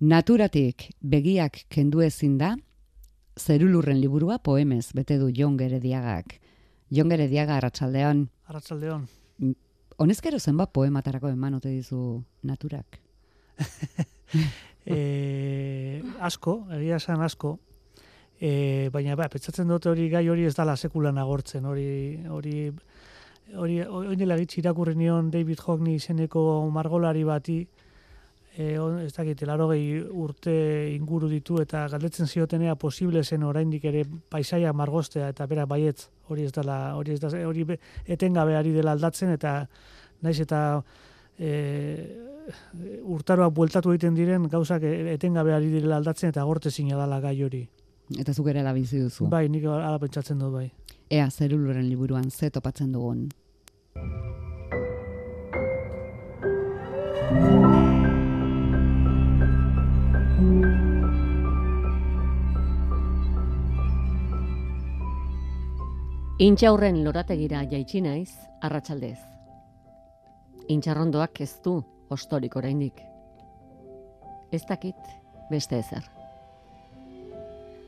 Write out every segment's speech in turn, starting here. Naturatik begiak kendu ezin da, Zeru-lurren liburua poemez bete du Jon Gerediagak. Jon Gerediaga, arratsaldeon. Arratsaldeon. Honezkero zenbat poematarako eman ote dizu naturak? Asko, egia esan asko. Baina pentsatzen dut hori gai hori ez dala sekulan agortzen, hori dela gitzi irakurri nion David Hockney izeneko margolari bati, ez dakit, 80 urte inguru ditu eta galdetzen ziotenea posible zen oraindik ere paisaia margostea, eta bera baietz, hori etengabe ari dela aldatzen, eta naiz eta urtaroak bueltatu egiten diren gauzak etengabe ari direla aldatzen eta agortezina dela gai hori. Eta zuk ere alabizi duzu. Bai, nik ala pentsatzen dut, bai. Ea, Zeru-lurren liburuan ze topatzen dugun. Intxaurren lorategira jaitsi naiz, arratsaldez. Intxarrondoak ez du hostorik oraindik. Ez dakit beste ezer.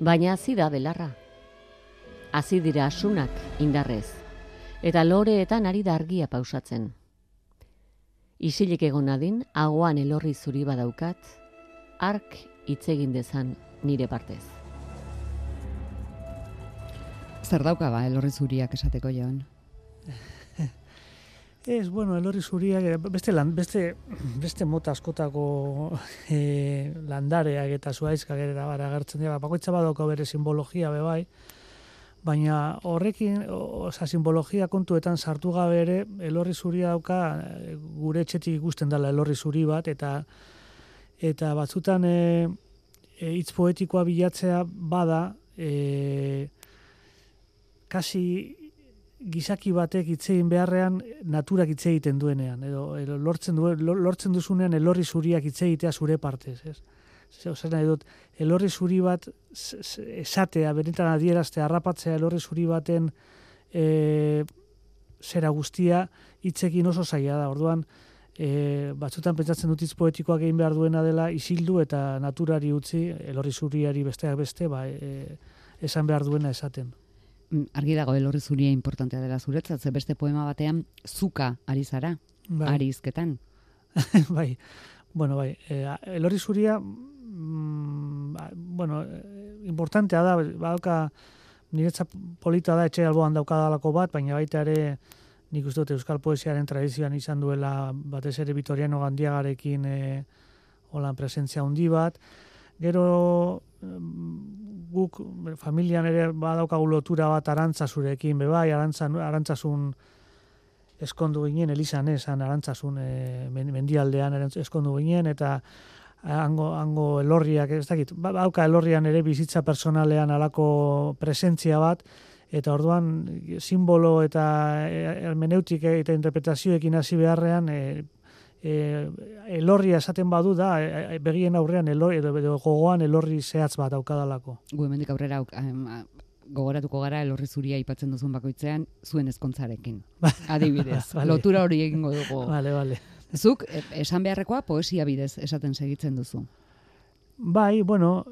Baina hazi da belarra. Hazi dira asunak indarrez, eta loreetan ari da argia pausatzen. Isilik egon nadin, ahoan elorri zuri badaukat, hark hitz egin dezan nire partez. Zer dauka ba elorri zuriak esateko, Jon? Ez, bueno, elorri zuriak beste mota askotako landareak eta zuhaizkak eta bara agertzen dira, bakoitza badauka bere simbologia bebai, baina horrekin, oza, simbologia kontuetan sartu gabe ere, elorri zuria dauka gure etxetik ikusten dela elorri zuri bat, eta batzutan hitz poetikoa bilatzea bada, kasi gizaki batek hitzein beharrean naturak hitz egiten duenean, edo lortzen duzunean elorri zuriak hitz egitea zure partez, ez? Zer nahi dut, elorri zuri bat esatea, benetan adieraztea, harrapatzea elorri zuri baten zera guztia hitzekin oso zaila da, orduan batzutan pentsatzen dut hitz poetikoak egin behar duena dela isildu eta naturari utzi, elorri zuriari besteak beste, esan behar duena esaten. Argi dago elorri zuria importantea dela zuretzat, beste poema batean zuka ari zara, ari izketan. Bai, bueno, bai, elorri zuria, bueno, importantea da, badauka, niretzat polita da, etxe alboan daukadalako bat, baina baita ere nik uste dut euskal poesiaren tradizioan izan duela, batez ere Vitoriano Gandiagarekin holan presentzia handi bat, gero guk familian ere badaukagu lotura bat Arantzazurekin, bebai, Arantzazun eskondu ginen, Elizan esan Arantzazun mendialdean eskondu ginen, eta hango elorriak, ez dakit, badauka elorrian ere bizitza personalean alako presentzia bat, eta orduan simbolo eta hermeneutik eta interpretazioekin hasi beharrean, elorria esaten badu da, begien aurrean gogoan elorri zehatz bat daukadalako. Gu hemendik aurrera gogoratuko gara elorri zuria aipatzen duzun bakoitzean zuen ezkontzarekin. Adibidez, lotura hori egingo dugu. Vale. Zuk esan beharrekoa poesia bidez esaten segitzen duzu. Bai, bueno,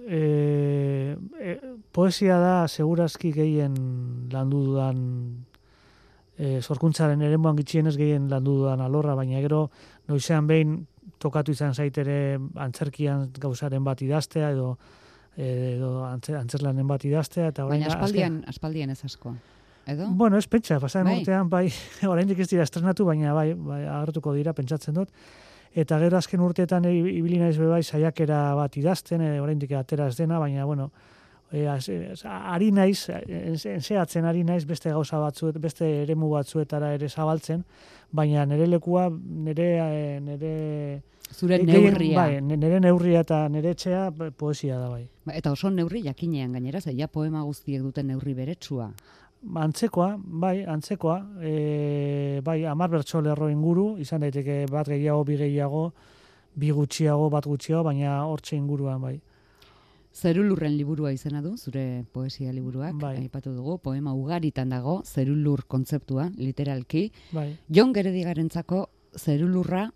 poesia da segurazki gehien landu dudan, sorkuntzaren eremuan gitxienez gehien landu dudan alorra, baina gero noizean behin tokatu izan zaitere antzerkian gauzaren bat idaztea, edo antzerlanen bat idaztea. Baina aspaldian ez asko, edo? Bueno, ez pentsa, pasaren urtean, bai, oraindik ez dira estrenatu, baina bai, agertuko dira, pentsatzen dut. Eta gero azken urteetan ibili naiz bai saiakera bat idazten, oraindik atera ez dena, baina, bueno, ari naiz beste gauza batzuet, beste eremu batzuetara ere zabaltzen, baina nire lekua, nire neurria eta nire etxea poesia da, bai. Eta oso neurri jakinean gainera, ze ja poema guztiek duten neurri beretsua. Antzekoa, bai, 10 bertsolerro inguru, izan daiteke bat gehiago, bi gehiago, bi gutxiago, bat gutxiago, baina hortxe inguruan, bai. Zeru-lurren liburua izena du, zure poesia liburuak, aipatu dugu, poema ugaritan dago, zeru-lur kontzeptua, literalki. Jon Gerediagarentzako zeru-lurra,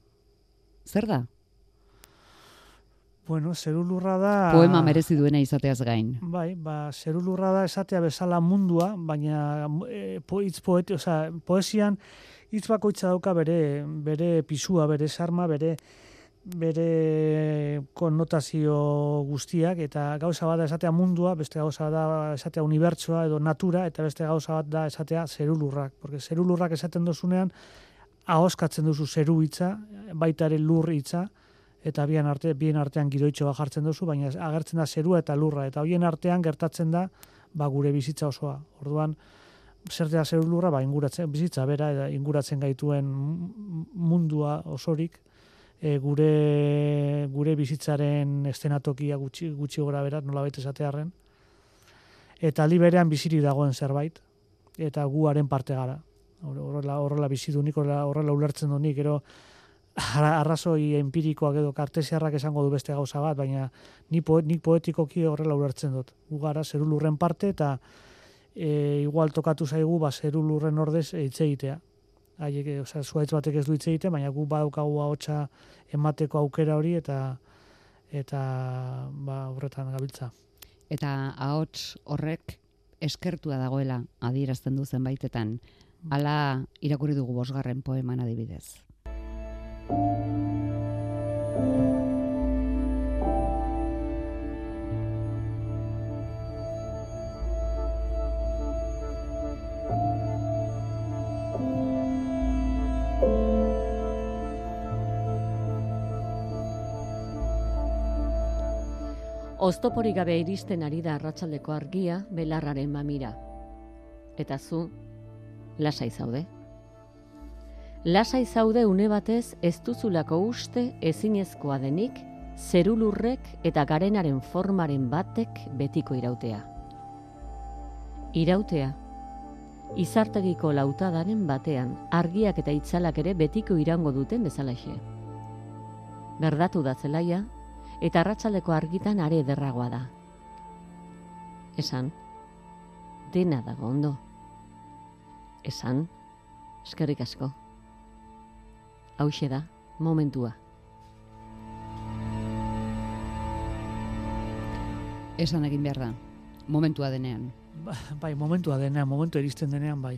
zer da? Bueno, zeru-lurra da... Poema merezi duena izateaz gain. Bai, ba, zeru-lurra da esatea bezala mundua, baina poesian hitz bakoitza dauka bere pisua, bere sarma, bere konnotazio guztiak, eta gauza bat da esatea mundua, beste gauza da esatea unibertsoa edo natura, eta beste gauza bat da esatea zeru-lurrak. Porque zeru-lurrak esaten dozunean, ahoskatzen duzu zeru hitza, baitare lur hitza, eta bien artean giroitxo bat jartzen duzu, baina agertzen da zerua eta lurra, eta hoien artean gertatzen da gure bizitza osoa. Orduan, zertea zeru lurra, bizitza bera, inguratzen gaituen mundua osorik, gure bizitzaren eszenatokia gutxi gora bera, nolabait esatearren, eta liberean bizirik dagoen zerbait, eta guaren parte gara. Horrela bizidunik, horrela ulertzen dunik, gero, arrazoi empirikoak edo kartesiarrak esango du beste gauza bat, baina nik poetikoki horrela ulertzen dut. Gara zeru-lurren parte eta igual tokatu zaigu zeru-lurren ordez hitz egitea. Zuaitz batek ez du hitz egitea, baina gu badaukagu ahotsa emateko aukera hori eta horretan gabiltza. Eta ahots horrek eskertua dagoela adierazten du zenbaitetan. Hala irakurri dugu 5. poeman adibidez. Oztoporik gabe iristen ari da arratsaldeko argia belarraren mamira. Eta zu, lasai zaude. Lasai zaude une batez ez duzulako uste ezinezkoa denik, zeru-lurrek eta garenaren formaren batek betiko irautea. Irautea, izartegiko lautadaren batean, argiak eta itzalak ere betiko irango duten bezalaxe. Berdatu da zelaia, eta arratsaldeko argitan are ederragoa da. Esan, dena dago ondo. Esan, eskerrik asko. Hauxe da, momentua. Esan egin behar da, momentua denean. Bai, momentua denean, momentu iristen denean, bai.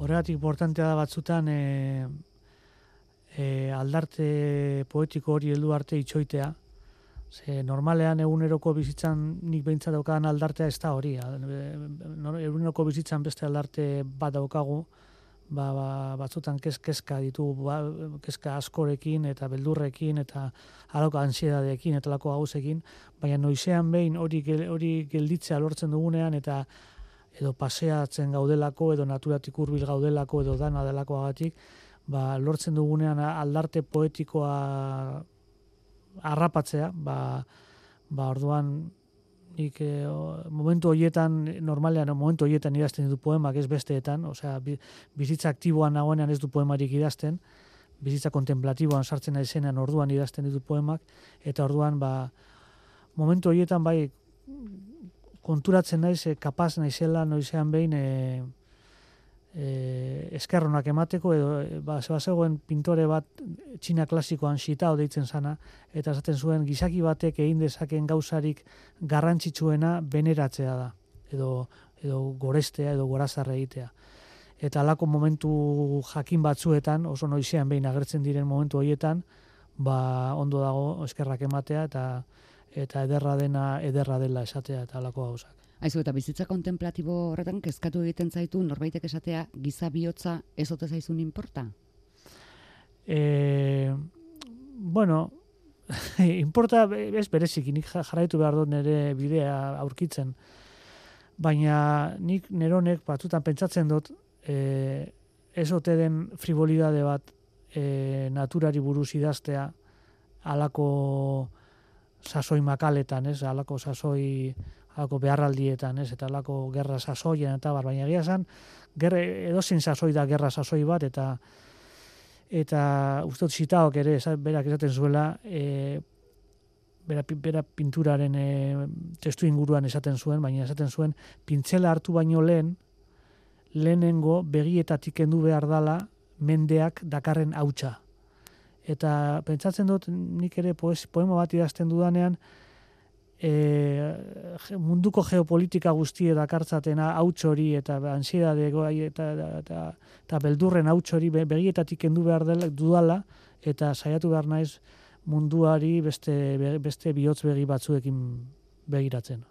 Horregatik importantea da batzutan aldarte poetiko hori heldu arte itxoitea. Ze normalean eguneroko bizitzan nik behintzat daukadan aldartea ez da hori. Eguneroko bizitzan beste aldarte bat daukagu, batzutan kezka ditugu, kezka askorekin eta beldurrekin eta alako ansiedadeekin eta lako gauzekin, baina noizean behin hori gelditzea lortzen dugunean eta edo paseatzen gaudelako, edo naturatik hurbil gaudelako, edo dana delakoagatik, lortzen dugunean aldarte poetikoa harrapatzea, orduan nik momentu horietan, normalean momentu horietan idazten ditu poemak ez besteetan, osea, bizitza aktiboan nagoenean ez du poemarik idazten, bizitza kontemplatiboan sartzen naizenean orduan idazten ditu poemak, eta orduan, momentu horietan bai konturatzen naiz, kapaz naizela noizean behin eskerronak emateko, zegoen pintore bat txina klasikoan Shitao deitzen zana, eta esaten zuen gizaki batek egin dezaken gauzarik garrantzitsuena beneratzea da, edo gorestea, edo gorazarre egitea. Eta alako momentu jakin batzuetan, oso noizean behin agertzen diren momentu horietan, ondo dago eskerrak ematea, eta ederra dena ederra dela esatea, eta alako gauzak. Aizu, eta bizitza kontemplatibo horretan kezkatu egiten zaitu norbaitek esatea giza bihotza ez ote zaizun inporta? Bueno, inporta ez berezik, nik jarraitu behar dut nire bidea aurkitzen, baina nik neronek batzutan pentsatzen dut ez ote den frivolidade bat naturari buruz idaztea alako sasoi makaletan, alako sasoi alako beharraldietan, eta alako gerra sasoien, eta baina egia esan, edozein sasoi da gerra sasoi bat, eta uste dut Shitaok ere, berak esaten zuela, bera pinturaren testu inguruan esaten zuen, baina esaten zuen, pintzela hartu baino lehenengo begietatik kendu behar dala mendeak dakarren hautsa. Eta pentsatzen dut, nik ere poema bat idazten dudanean, munduko geopolitika guztie dakartzatena hautxori eta ansiedade eta beldurren hautxori begietatik kendu behar dudala, eta saiatu behar naiz munduari beste bihotz begi batzuekin begiratzen.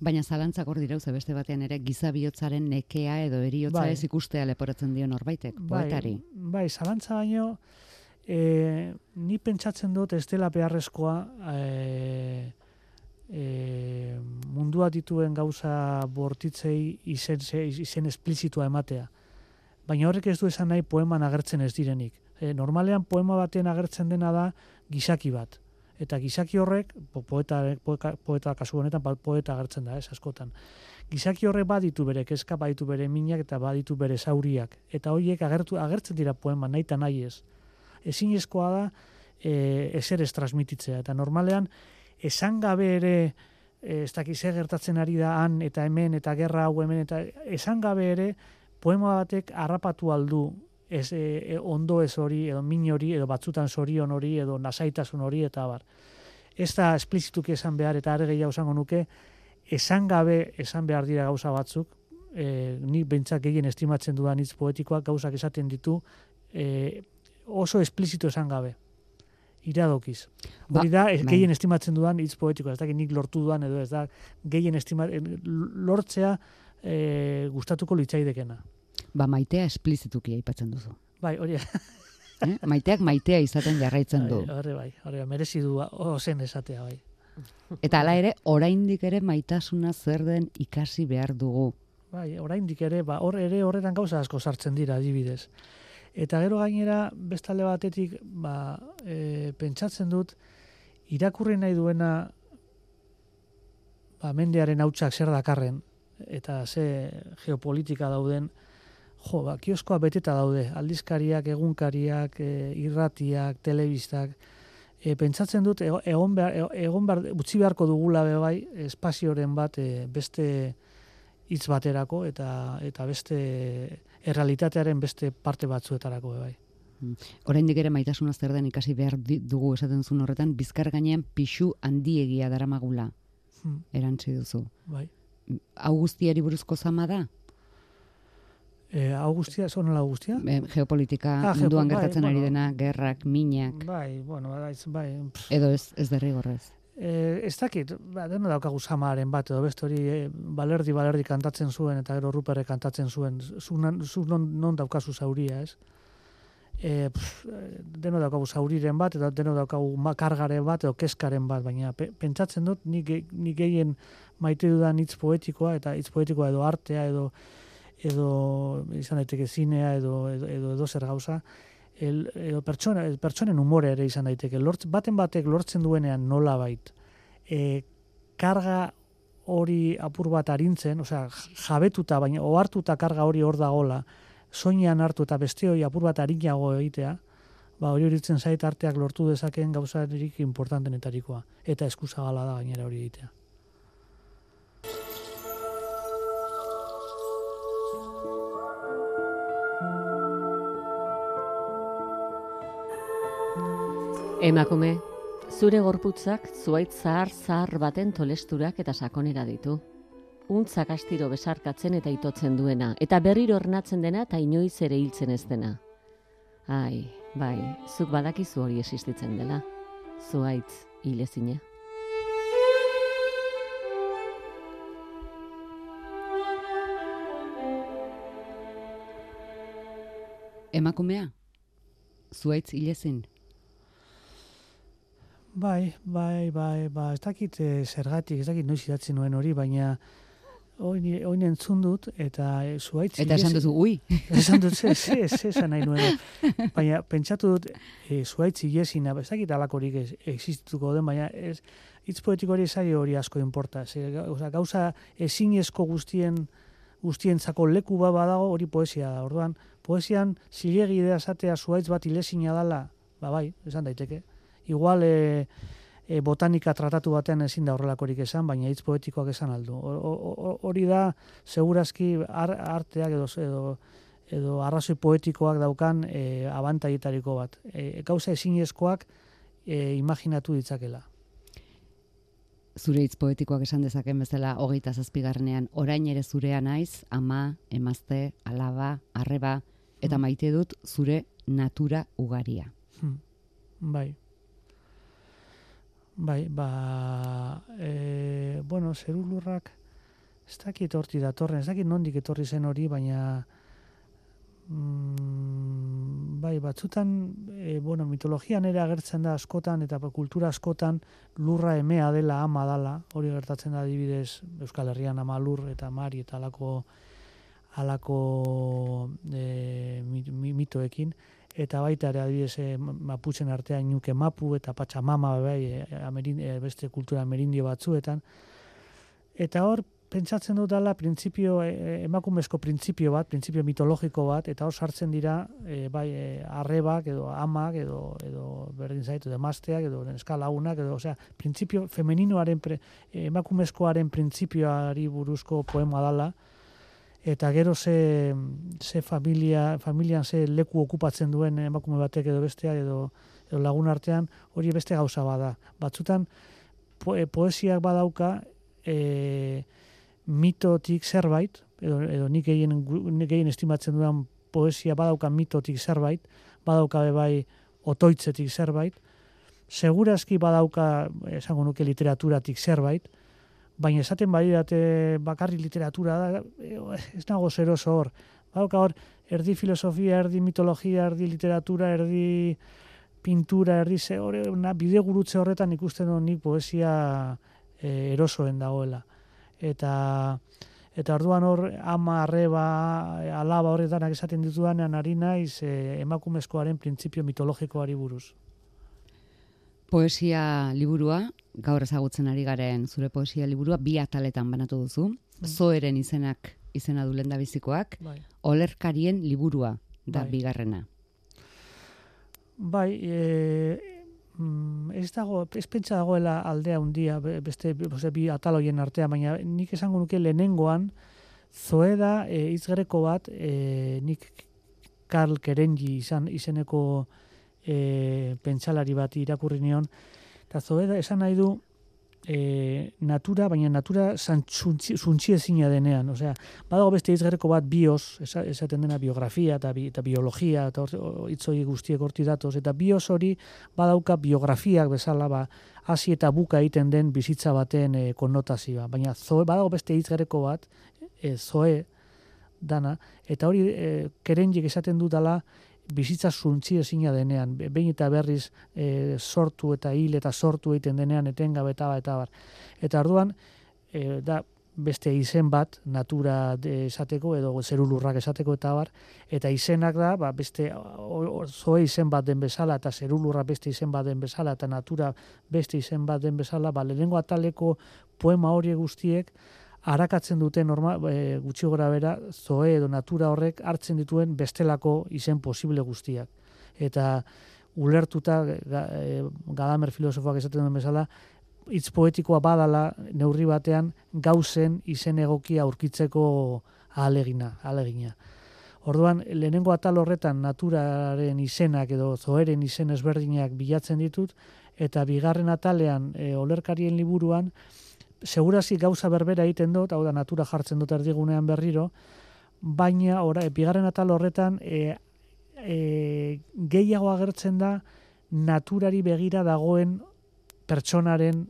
Baina zalantzak hor dirauze beste batean ere giza bihotzaren nekea edo eriotza bai, ez ikustea leporatzen dio norbaitek, poetari. Bai, zalantza baino, ni pentsatzen dut ez dela beharrezkoa mundua dituen gauza bortitzei izen esplizitua ematea. Baina horrek ez du esan nahi poeman agertzen ez direnik. Normalean poema baten agertzen dena da gizaki bat. Eta gizaki horrek, poeta kasu honetan, poeta agertzen da, ez askotan. Gizaki horrek baditu bere kezka, baditu bere minak eta baditu bere zauriak. Eta horiek agertzen dira poema, nahi eta nahi ez. Ezinezkoa da ezer ez transmititzea. Eta normalean, esan gabe ere, ez dakiz gertatzen ari da han eta hemen eta gerra hau hemen, eta esan gabe ere, poema batek harrapatu aldu. Ez, ondo ez hori, edo min hori, edo batzutan zorion hori, edo nasaitasun hori, eta abar. Ez da esplizituki esan behar, eta are gehiago esango nuke, esan gabe esan behar dira gauza batzuk, nik bentzak gehien estimatzen dudan hitz poetikoak gauzak esaten ditu, oso esplizitu esan gabe, iradokiz. Hori da, gehien estimatzen dudan hitz poetikoa, ez da, nik lortu dudan, edo ez da, gehien estimatzen, lortzea gustatuko litzaidekena. Ba, maitea esplizituki aipatzen duzu. Bai, hori. Maiteak maitea izaten jarraitzen du. Horre bai, merezi du ozen esatea bai. Eta hala ere, oraindik ere maitasuna zer den ikasi behar dugu. Bai, oraindik ere, hor ere horretan gauza asko sartzen dira adibidez. Eta gero gainera, bestalde batetik, pentsatzen dut, irakurri nahi duena mendearen hautsak zer dakarren, eta ze geopolitika dauden, kioskoa beteta daude, aldizkariak, egunkariak, irratiak, telebistak. Pentsatzen dut, utzi beharko dugula bebai, espazioren bat beste hitz baterako eta beste errealitatearen beste parte batzuetarako bebai. Oraindik ere maitasuna zer den ikasi behar dugu esaten zuen horretan, bizkar gainean pisu handiegia daramagula, erantzi duzu. Hau guztiari buruzko zama da? Augustia, zonola Augustia? Geopolitika, munduan gertatzen ari dena, gerrak, minak. Bai, bueno, bai. Edo ez derrigorrez. Ez dakit, dena daukagu samaren bat, edo beste hori balerdi kantatzen zuen, eta gero Ruperre kantatzen zuen, zu non daukazu zauria, ez? Dena daukagu zauriren bat, eta dena daukagu kargaren bat, edo keskaren bat, baina pentsatzen dut, nik gehien maite dudan hitz poetikoa, eta hitz poetikoa edo artea, edo izan daiteke zinea, edo zer gauza, edo pertsonen humore ere izan daiteke. Baten batek lortzen duenean nola bait. Karga hori apur bat arintzen, osea, jabetuta, baina ohartuta karga hori hor dagola, soinean hartu eta beste hori apur bat arinago egitea, hori horitzen zait arteak lortu dezakeen gauzarik importantenetarikoa. Eta eskuzabala da gainera hori egitea. Emakume, zure gorputzak zuaitz zahar baten tolesturak eta sakonera ditu. Untzak astiro besarkatzen eta itotzen duena, eta berriro ornatzen dena eta inoiz ere hiltzen ez dena. Ai, bai, zuk badakizu hori existitzen dela. Zuaitz hilezina. Emakumea, zuaitz hilezin. Bai, ez dakit zergatik, ez dakit noiz idatzen nuen hori, baina oin entzun dut, eta zuaitz... Eta esan duzu, ui! Esan dut, esan nahi nuen. Baina, pentsatu dut, zuaitz hilezina, ez dakit alakorik existituko den, baina hitz poetiko hori ezari hori asko inporta. Gauza ezinezko guztientzako leku bat badago hori poesia da. Orduan, poesian zilegi idea esatea zuaitz bat hilezina dala, bai, esan daiteke. Igual botanika tratatu batean ezin da horrelakorik esan, baina hitz poetikoak esan aldu. Hori da, segurazki arteak edo edo arrazoi poetikoak daukan abantailetariko bat. Gauza ezinezkoak imaginatu ditzakela. Zure hitz poetikoak esan dezaken bezala 27ean, orain ere zurea naiz, ama, emazte, alaba, arreba, eta maite dut zure natura ugaria. Bai. Bai, ba, bueno, zeru-lurrak ez dakit horti datorren, ez dakit nondik etorri zen hori, baina bai, batzutan, bueno, mitologian ere agertzen da askotan, eta kultura askotan lurra emea dela, ama dala, hori gertatzen da adibidez Euskal Herrian ama lur eta mari eta alako mitoekin, eta baita ere adibidez maputzen artean ñuke mapu eta patxamama beste kultura amerindio batzuetan, eta hor pentsatzen dut dela emakumezko printzipio bat, printzipio mitologiko bat, eta hor sartzen dira bai arrebak edo amak edo berdin zaitu emazteak edo eskalaunak, osea, printzipio femeninoaren, emakumezkoaren printzipioari buruzko poema dela. Eta gero ze familian ze leku okupatzen duen emakume batek edo besteak edo lagun artean, hori beste gauza bada. Batzutan poesiak badauka mitotik zerbait, edo nik gehien estimatzen dudan poesia badauka mitotik zerbait, badauka bai otoitzetik zerbait, segurazki badauka, esango nuke, literaturatik zerbait, baina esaten badirate bakarri literatura da, ez nago zeroso hor. Badauka hor, erdi filosofia, erdi mitologia, erdi literatura, erdi pintura, erdi ze hori, bide gurutze horretan ikusten hori poesia erosoen dagoela. Eta orduan hor, ama, arreba, alaba horretanak esaten ditudanean ari naiz emakumezkoaren printzipio mitologikoari buruz. Poesia liburua, gaur ezagutzen ari garen zure poesia liburua, 2 ataletan banatu duzu. Zoeren izena du lehendabizikoak, olerkarien liburua da bigarrena. Bai, ez pentsa dagoela aldea handia beste 2 ataloien artean, baina nik esango nuke lehenengoan zoe da hitz greko bat, nik Karl Kerenyi izeneko pentsalari bat irakurri nion, eta zoe da esan nahi du natura, baina natura zuntziezina denean, osea, badago beste hitz greko bat bios, esaten dena biografia eta biologia, eta hitzoi guztiek horti datoz, eta bios hori badauka biografiak bezala, hasi eta buka egiten den bizitza baten konnotazioa, baina badago beste hitz greko bat, zoe dana, eta hori Kerenjik esaten dut dela bizitza zuntziezina denean, behin eta berriz sortu eta hil eta sortu egiten denean etengabe eta bar. Eta orduan, da beste izen bat, natura esateko edo zeru-lurrak esateko eta bar, eta izenak da, beste zoe izen bat den bezala, eta zeru-lurra beste izen bat den bezala, eta natura beste izen bat den bezala, lehenengo ataleko poema hori guztiek, arakatzen dute gutxi gora bera zoe edo natura horrek hartzen dituen bestelako izen posible guztiak. Eta ulertuta Gadamer filosofoak esaten duen bezala, hitz poetikoa badala neurri batean gauzen izen egokia aurkitzeko ahalegina. Orduan, lehenengo atal horretan naturaren izenak edo zoeren izen ezberdinak bilatzen ditut, eta bigarren atalean olerkarien liburuan segurazik gauza berbera egiten dut, hau da natura jartzen dut erdigunean berriro, baina bigarren atal horretan gehiago agertzen da naturari begira dagoen pertsonaren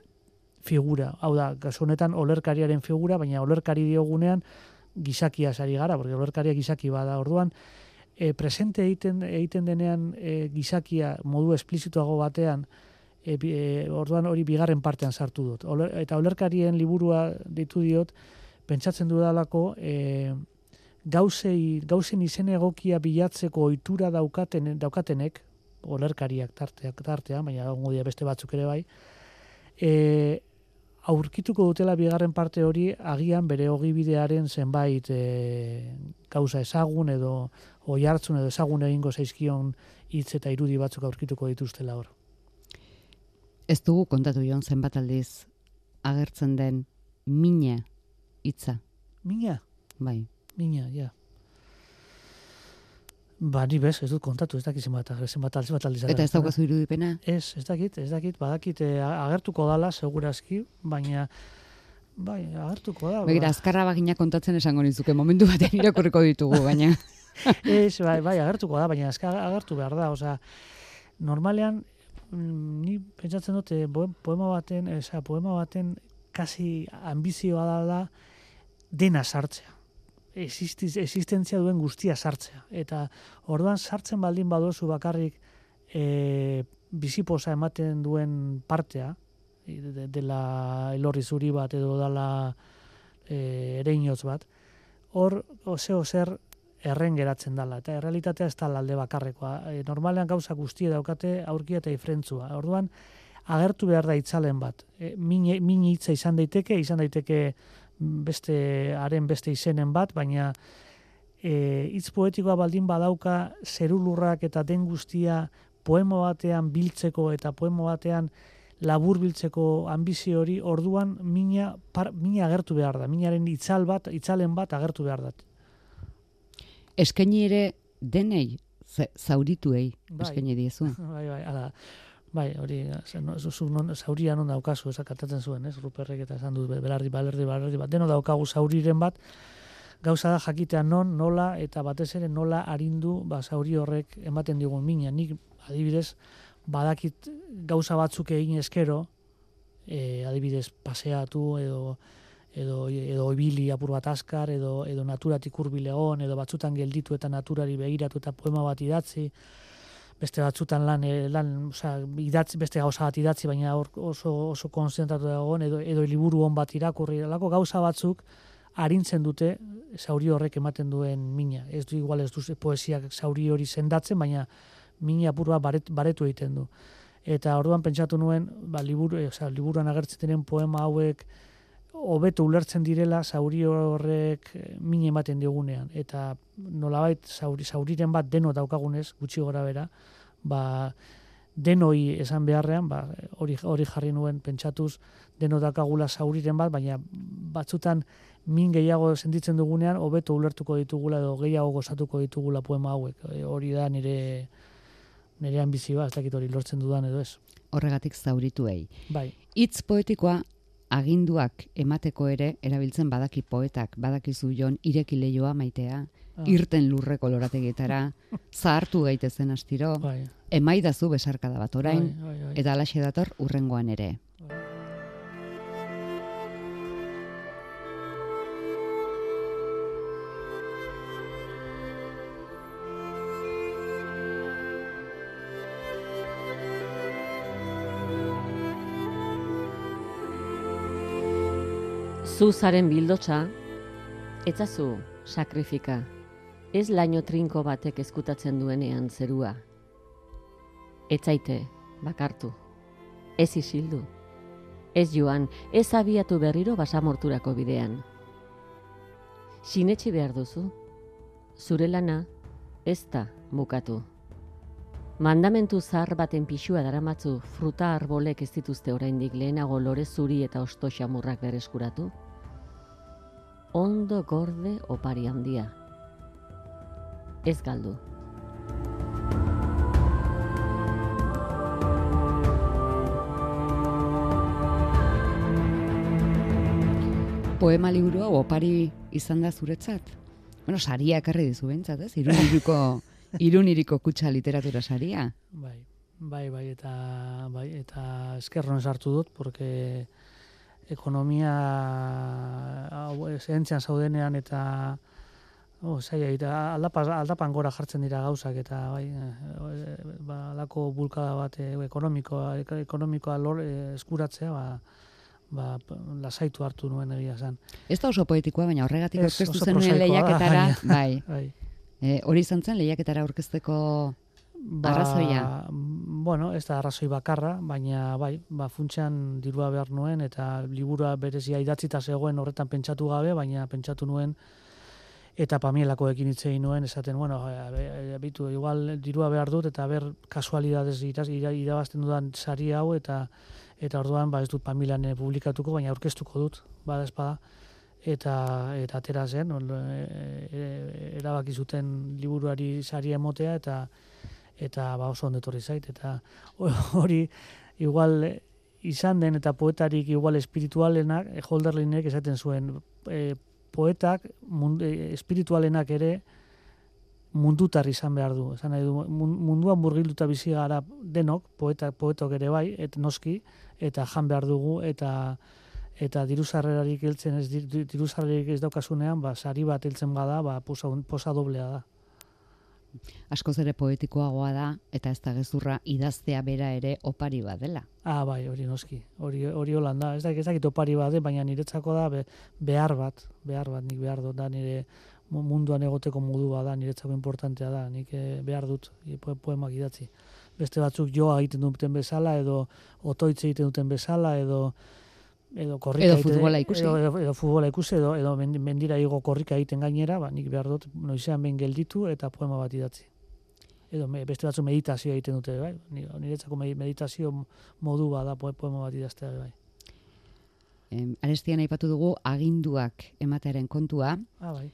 figura. Hau da, kasu honetan olerkariaren figura, baina olerkari diogunean gizakia ari gara, porque olerkaria gizaki bada. Orduan, presente egiten denean gizakia modu esplizituago batean, orduan hori bigarren partean sartu dut. Eta olerkarien liburua ditu diot, pentsatzen dudalako gauzen izen egokia bilatzeko ohitura daukatenek, olerkariak tartean, baina gongo dira beste batzuk ere bai, aurkituko dutela bigarren parte hori agian bere ogibidearen zenbait gauza ezagun edo oihartzun edo ezagun egingo zaizkion hitz eta irudi batzuk aurkituko dituztela hor. Ez dugu kontatu, Jon, zenbat aldiz agertzen den mina hitza. Mina? Bai. Mina, ja. Ba, ni bez, ez dut kontatu, ez dakit zenbat aldiz. Eta ez daukazu irudipena? Ez, ez dakit, badakit agertuko dala, segurazki, baina... Bai, agertuko da. Begira, azkarra bagina kontatzen esango nizuke, momentu batean irakurriko ditugu, baina... Ez, bai, agertuko da, baina azkar agertu behar da, oza... Normalean, ni pentsatzen dut, poema baten kasi ambizioa da dena sartzea. Existentzia duen guztia sartzea. Eta orduan sartzen baldin baduzu bakarrik bizipoza ematen duen partea, dela elorri zuri bat edo dela ereinotz bat, hor zer erren geratzen dela. Eta errealitatea ez da alde bakarrekoa. Normalean gauza guztia daukate aurkia eta ifrentzua. Orduan, agertu behar da itzalen bat. Min hitza izan daiteke haren beste izenen bat, baina hitz poetikoa baldin badauka zeru-lurrak eta den guztia poema batean biltzeko eta poema batean labur biltzeko ambizio hori, orduan mina agertu behar da, minaren itzalen bat agertu behar da. Eskaini ere denei, zaurituei, eskaini diezu. Bai, ala. Bai, hori, zauria non daukazu, kantatzen zuen, ez? Ruperrek eta esan dut, belardi bat, deno daukagu zauriren bat, gauza da jakitea non, nola, eta batez ere nola arindu, zauri horrek ematen digun mina. Nik, adibidez, badakit gauza batzuk egin ezkero, adibidez, paseatu, edo ibili apur bat azkar, edo naturatik hurbilegon, edo batzutan gelditu eta naturari begiratu eta poema bat idatzi, beste batzutan beste gauza bat idatzi, baina oso konzentratu dagoen, edo liburu on bat irakurri, lako gauza batzuk arintzen dute zauri horrek ematen duen mina. Ez du igual ez du poesiak zauri hori sendatzen, baina mina apurua baretu egiten du. Eta orduan pentsatu nuen, liburuan agertzen diren poema hauek hobeto ulertzen direla zauri horrek mina ematen digunean. Eta nolabait zauriren bat deno daukagunez, gutxi gora bera, denoi esan beharrean, hori jarri nuen pentsatuz, deno daukagula zauriren bat, baina batzutan min gehiago sentitzen dugunean, hobeto ulertuko ditugula edo gehiago gozatuko ditugula poema hauek. Hori da nire ambizioa, ez dakit hori lortzen dudan edo ez. Horregatik zaurituei. Bai. Hitz poetikoa aginduak emateko ere erabiltzen badaki poetak, badakizu Jon Irekilejoa maitea, irten lurre kolorategietara, zahartu gaitezen astiro, bai. Emaidazu besarkada bat orain, bai. Eta alaxe dator urrengoan ere. Bai. Zuzaren bildotxa, etzazu sakrifika, ez laino trinko batek ezkutatzen duenean zerua. Etzaite, bakartu, ez isildu, ez joan, ez abiatu berriro basamorturako bidean. Sinetxi behar duzu, zure lana ez da bukatu. Mandamentu zahar baten pixua daramatzu fruta arbolek ez dituzte oraindik lehenago lore zuri eta hosto xamurrak bereskuratu. Ondo gorde opari handia. Ez galdu. Poema liburu hau opari izan da zuretzat? Bueno, saria ekarri dizu bentzat, ez? Iruniriko kutxa literatura saria. Bai, eta eskerron sartu dut, porque ekonomia zentzian zaudenean eta aldapan gora jartzen dira gauzak eta alako bulkada bat ekonomikoa eskuratzea, lasaitu hartu nuen egia zan. Ez da oso poetikoa, baina horregatik aurkeztu zen nuen lehiaketara. Bai. Hori izan zen lehiaketara aurkezteko arrazoia? Bueno, ez da arrazoi bakarra, baina bai, funtsean dirua behar nuen eta liburua berezia idatzita zegoen horretan pentsatu gabe, baina pentsatu nuen eta pamielakoekin hitz egin nuen esaten, bueno, abitu, igual dirua behar dut eta ber kasualidadez irabazten dudan sari hau eta orduan ez dut pamielan publikatuko, baina aurkeztuko dut, bada espada. eta atera zen, erabaki zuten liburuari saria emotea, eta oso ondo etorri zait, eta hori igual izan den, eta poetarik igual espiritualenak, Hölderlinek esaten zuen, poetak espiritualenak ere mundutar izan behar du. Esan nahi du, munduan murgilduta bizi gara denok, poetok ere bai, eta noski, eta jan behar dugu, eta diruzarrerarik ez daukasunean, sari bat heltzen bada, posa doblea da. Askoz ere poetikoagoa da, eta ez da gezurra idaztea bera ere opari bat dela. Bai, hori noski, hori holan da. Ez dakit opari bat, baina niretzako da behar bat, nik behar dut da, nire munduan egoteko modua da, niretzako importantea da, nik behar dut poemak idatzi. Beste batzuk joa egiten duten bezala, edo otoitz egiten duten bezala, edo futbola ikusi, edo mendira igo korrika egiten gainera, nik behar dut noizean behin gelditu eta poema bat idatzi. Edo beste batzu meditazioa egiten dute, bai? Niretzako meditazio modu bada poema bat idaztea, bai. Arestian aipatu dugu aginduak ematearen kontua. Bai.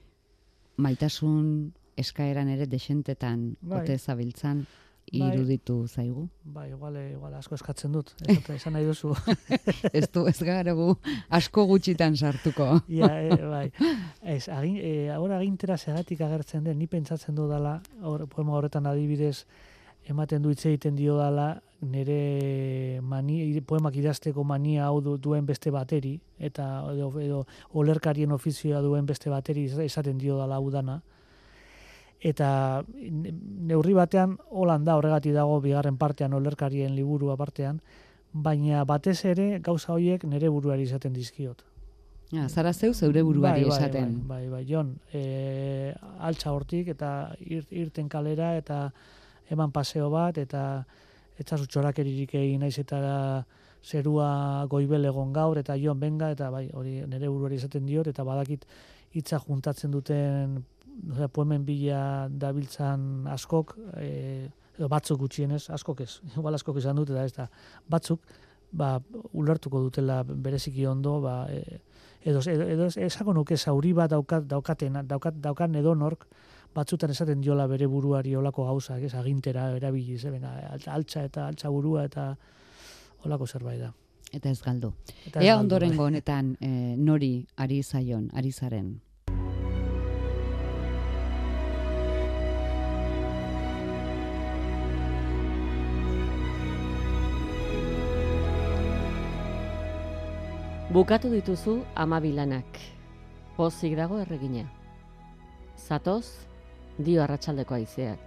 Maitasun eskaeran ere dexentetan ote zabiltzan. Iruditu zaigu. Bai, igual asko eskatzen dut. Esan nahi duzu. Ez du, ez gara gu asko gutxitan sartuko. Ja, bai. Ez, hor agintera zeratik agertzen den, ni pentsatzen du dala, poema horretan adibidez, ematen du hitz egiten dio dala, nire poemak idazteko mania hau duen beste bateri, eta edo olerkarien ofizioa duen beste bateri esaten dio dala hau dana. Eta neurri batean holan da, horregatik dago bigarren partean, olerkarien liburua partean, baina batez ere gauza horiek nire buruari esaten dizkiot. Zara zeu zeure buruari esaten. Bai, Jon, altza hortik eta irten kalera eta eman paseo bat eta etzazu txorakeririk egin naiz eta zerua goibel egon gaur eta Jon benga eta bai, hori nire buruari esaten diot eta badakit hitza juntatzen duten poemen bila dabiltzan askok, edo batzuk gutxienez, askok ez, igual askok izan dut, eta ez da, batzuk, ulertuko dutela bereziki ondo, edo esako nuke zauri bat daukan edonork, batzutan esaten diola bere buruari olako gauzak, agintera erabiliz, altza burua eta olako zerbait da. Eta ez galdu. Ea ondorengo honetan nori ari zaren. Bukatu dituzu 12 lanak, pozik dago erregina. Zatoz, dio arratsaldeko haizeak.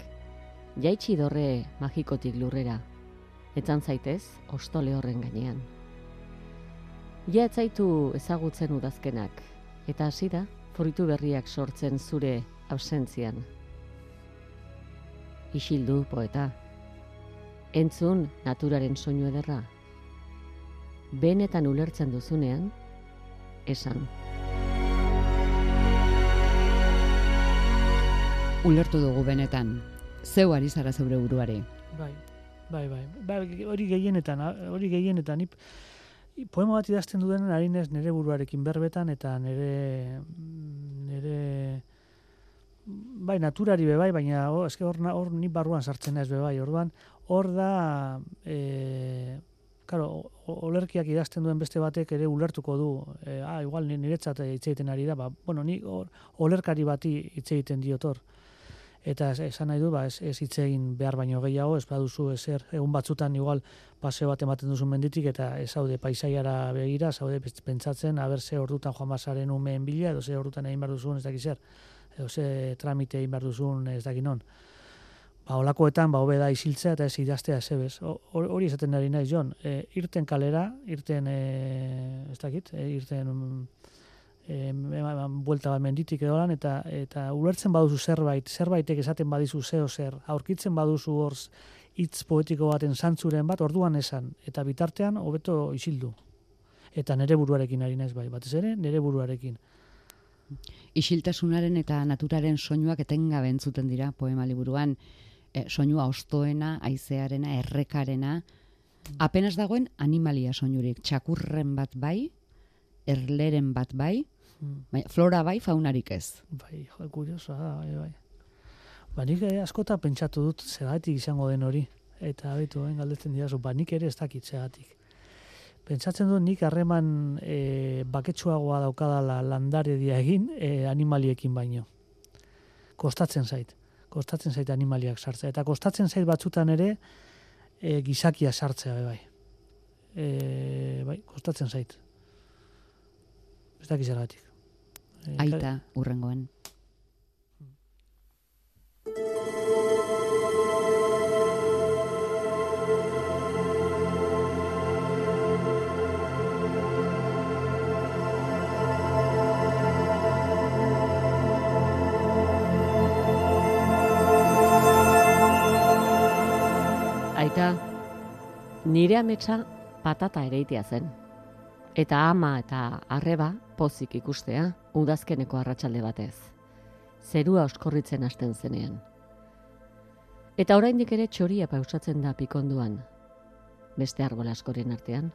Jaitsi dorre magikotik lurrera, etzan zaitez ostole horren gainean. Ja ez zaitu ezagutzen udazkenak, eta hasi da fruitu berriak sortzen zure absentzian. Isildu poeta, entzun naturaren soinu ederra. Benetan ulertzen duzunean, esan. Ulertu dugu benetan, zeu ari zara zeure buruari. Bai, hori gehienetan. Poema bat idazten duen harinez nire buruarekin berbetan, eta nire bai, naturari bebai, baina hor ni barruan sartzen ez bebai, orduan, hor da claro, olerkiak idazten duen beste batek ere ulertuko du. Igual niretzat hitz egiten ari da. Bueno, ni olerkari bati hitz egiten diotor. Eta esan nahi du, ez hitz egin behar baino gehiago, ez baduzu ezer. Egun batzutan igual paseo bat ematen duzun menditik eta ez zaude paisaiara begira, zaude pentsatzen, aber ze ordutan joan bazaren umeen bila, edo ze ordutan egin behar duzun ez dakit zer, edo ze tramite egin behar duzun ez dakit non. Olakoetan, hobe da isiltzea eta ez idaztea zebez. Hori esaten ari naiz, Jon, irten kalera, irten buelta bat menditik edo lan, eta ulertzen baduzu zerbaitek esaten badizu zeo zer, aurkitzen baduzu hor hitz poetiko baten zantzuren bat, orduan esan, eta bitartean hobeto isildu. Eta nire buruarekin ari naiz bai, batez ere, nire buruarekin. Isiltasunaren eta naturaren soinuak etengabe entzuten dira poema liburuan. Soinua hostoena, haizearena, errekarena, apenas dagoen animalia soinurik, txakurren bat bai, erleren bat bai, Baina flora bai, faunarik ez. Bai, jo, kuriosoa da, bai. Nik askota pentsatu dut zergatik izango den hori. Eta abitu, galdetzen didazu, nik ere ez dakit zergatik. Pentsatzen dut nik harreman baketsuagoa daukadala landaredia egin animaliekin baino. Kostatzen zait animaliak sartzea. Eta kostatzen zait batzutan ere gizakia sartzea, bai. Bai, kostatzen zait. Ez dakiz ergatik. Aita, urrengoen. Aita, nire ametsa patata ereitea zen. Eta ama eta arreba pozik ikustea udazkeneko arratsalde batez. Zerua oskorritzen hasten zenean. Eta oraindik ere txoria pausatzen da pikonduan. Beste arbola askoren artean.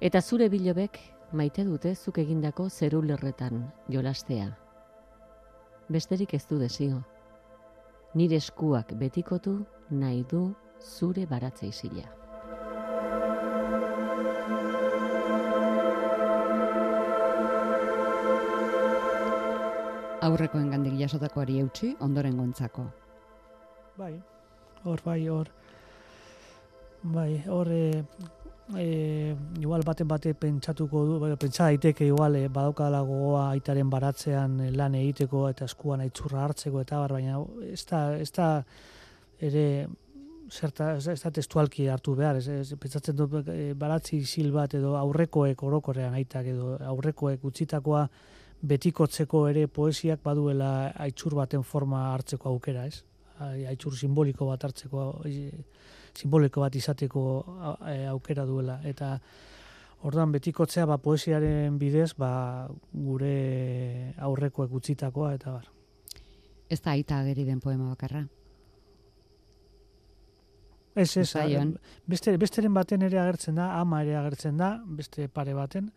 Eta zure bilobek maite dute zuk egindako zeru-lurretan jolastea. Besterik ez du desio. Nire eskuak betikotu nahi du zure baratza isila. Aurrekoen gandik jasotakoari eutxi, ondoren gontzako. Bai, hor... igual baten pentsatuko du, pentsa daiteke igual badaukala gogoa aitaren baratzean lan egiteko eta eskuan aitzurra hartzeko eta bar, baina ez da ere zerta, ez da testualki hartu behar, ez pentsatzen dut baratzi isil bat edo aurrekoek orokorrean aitak edo aurrekoek utzitakoa betikotzeko ere poesiak baduela aitzur baten forma hartzeko aukera, ez? Aitzur simboliko bat hartzeko, simboliko bat izateko aukera duela. Eta ordan betikotzea poesiaren bidez gure aurrekoek utzitakoa eta bar. Ez da aita ageri den poema bakarra? Ez, besteren baten ere agertzen da, ama ere agertzen da, beste pare baten.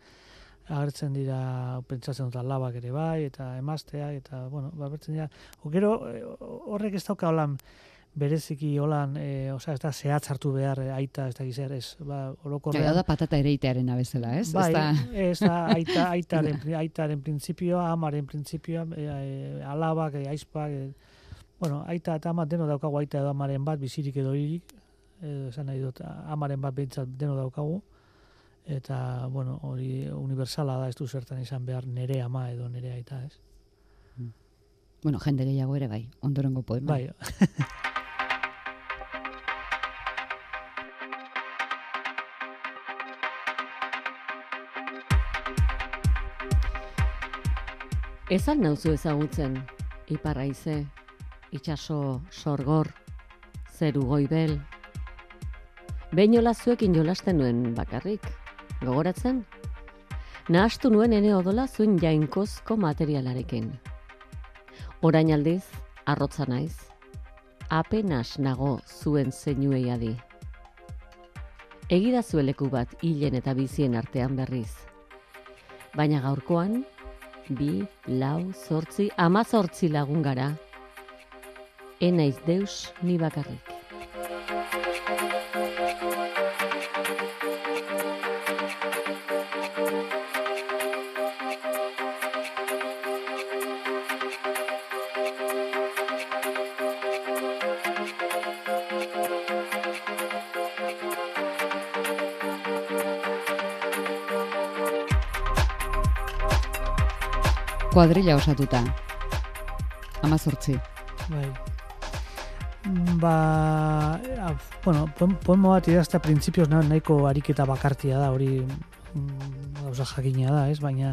Agertzen dira, pentsatzen dut alabak ere bai, eta emaztea, eta, bueno, agertzen dira. Gero, horrek ez dauka holan, bereziki holan, ez da zehatz hartu behar, aita, ez da gizar, ez, orokorrean. Ja, da patata ere itearen abezela, ez? Bai, ez da aitaren printzipioa, amaren printzipioa, alabak, aizpak, bueno, aita eta ama deno daukagu, aita edo amaren bat, bizirik edo hirik, esan nahi dut, amaren bat behintzat deno daukagu, eta, bueno, hori universala da, ez du zertan izan behar nere ama edo nere aita, ez? Bueno, jende gehiago ere bai, ondorengo poema. Bai. Ez al nauzu ezagutzen, iparraize, itxaso sorgor, zeru goibel. Beinola zuekin jolasten nuen bakarrik, gogoratzen? Nahastu nuen ene odola zuen jainkozko materialarekin. Orain aldiz, arrotza naiz, apenas nago zuen zeinuei adi. Egida zueleku bat hilen eta bizien artean berriz. Baina gaurkoan, 2, 4, 8 lagun gara. Enaiz deus ni bakarrik. Kuadrilla osatuta. 18. Bai. Bueno, poema bat idazta printzipioz nahiko ariketa bakartia da, hori gauza jakina da, ez? Baina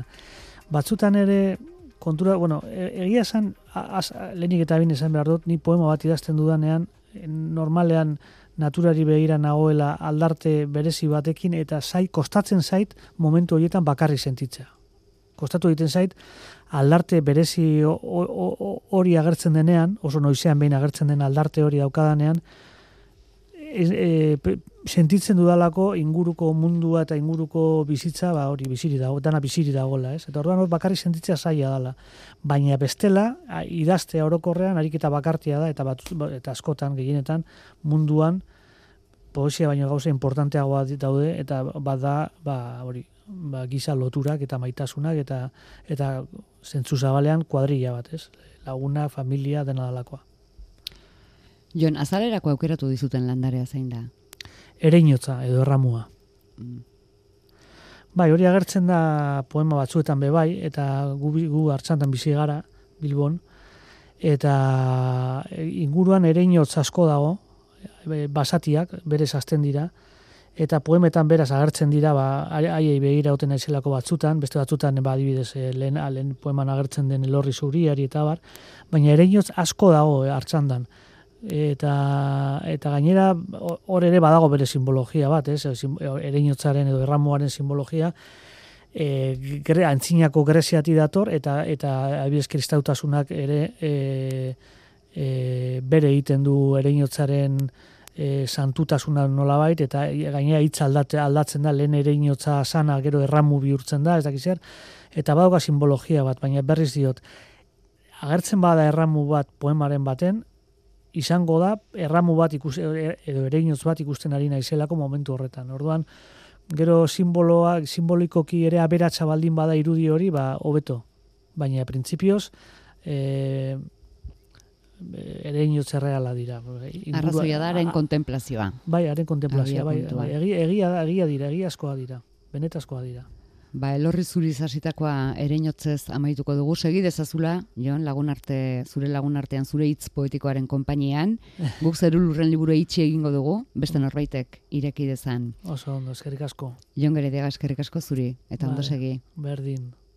batzutan ere kontura, bueno, egia esan, lehenik eta bin esan behar dut, ni poema bat idazten dudanean, normalean naturari begira nagoela aldarte berezi batekin, eta kostatzen zait momentu horietan bakarri sentitzea. Kostatu egiten zait, aldarte berezi hori agertzen denean, oso noizean behin agertzen den aldarte hori daukadanean, sentitzen dudalako inguruko mundua eta inguruko bizitza, ba hori biziri dago, dana biziri dagoela, ez? Eta orduan bakarrik sentitzea zaila dela. Baina bestela idaztea orokorrean ariketa bakartia da, eta askotan gehienetan munduan poesia baino gauza importanteagoa daude, eta bat da, ba hori, ba giza loturak eta maitasunak eta zentzu zabalean kuadrilla bat, ez? Laguna, familia, dena dalakoa. Jon, azalerako aukeratu dizuten landarea zein da? Ereinotza edo erramua. Bai, hori agertzen da poema batzuetan bebai, eta gu Artxantan bizi gara, Bilbon, eta inguruan ereinotz asko dago, basatiak, berez hasten dira, eta poemetan beraz agertzen dira, haiei begira oten aizelako batzutan, beste batzutan, adibidez, lehen poeman agertzen den elorri zuriari eta bar, baina ereinotz asko dago Artxantan. Eta gainera hor ere badago bere simbologia bat, ereinotzaren edo erramuaren simbologia, antzinako Greziati dator, eta adibidez kristautasunak ere bere egiten du ereinotzaren santutasuna nolabait, eta gainera hitz aldatzen da, lehen ereinotza sana gero erramu bihurtzen da, ez dakiz zer, eta badauka simbologia bat, baina berriz diot, agertzen bada erramu bat poemaren baten, izango da erramu bat edo ereinotz bat ikusten ari naizelako momentu horretan. Orduan, gero simbolikoki ere aberatsa baldin bada irudi hori, ba hobeto. Baina printzipioz ereinotz erreala dira. Arrazoia da haren kontemplazioa. Bai, haren kontemplazioa, bai. Egia dira, egiazkoa dira. Benetazkoa dira. Ba, elorri zuri zasitakoa ereinotzez amaituko dugu. Segi dezazula, Jon, zure lagun artean, zure hitz poetikoaren konpainean. Guk Zeru-lurren liburu itxi egingo dugu, beste norbaitek ireki dezan. Oso ondo, eskerrik asko. Jon Gerediaga, eskerrik asko zuri, eta ondo segi. Berdin.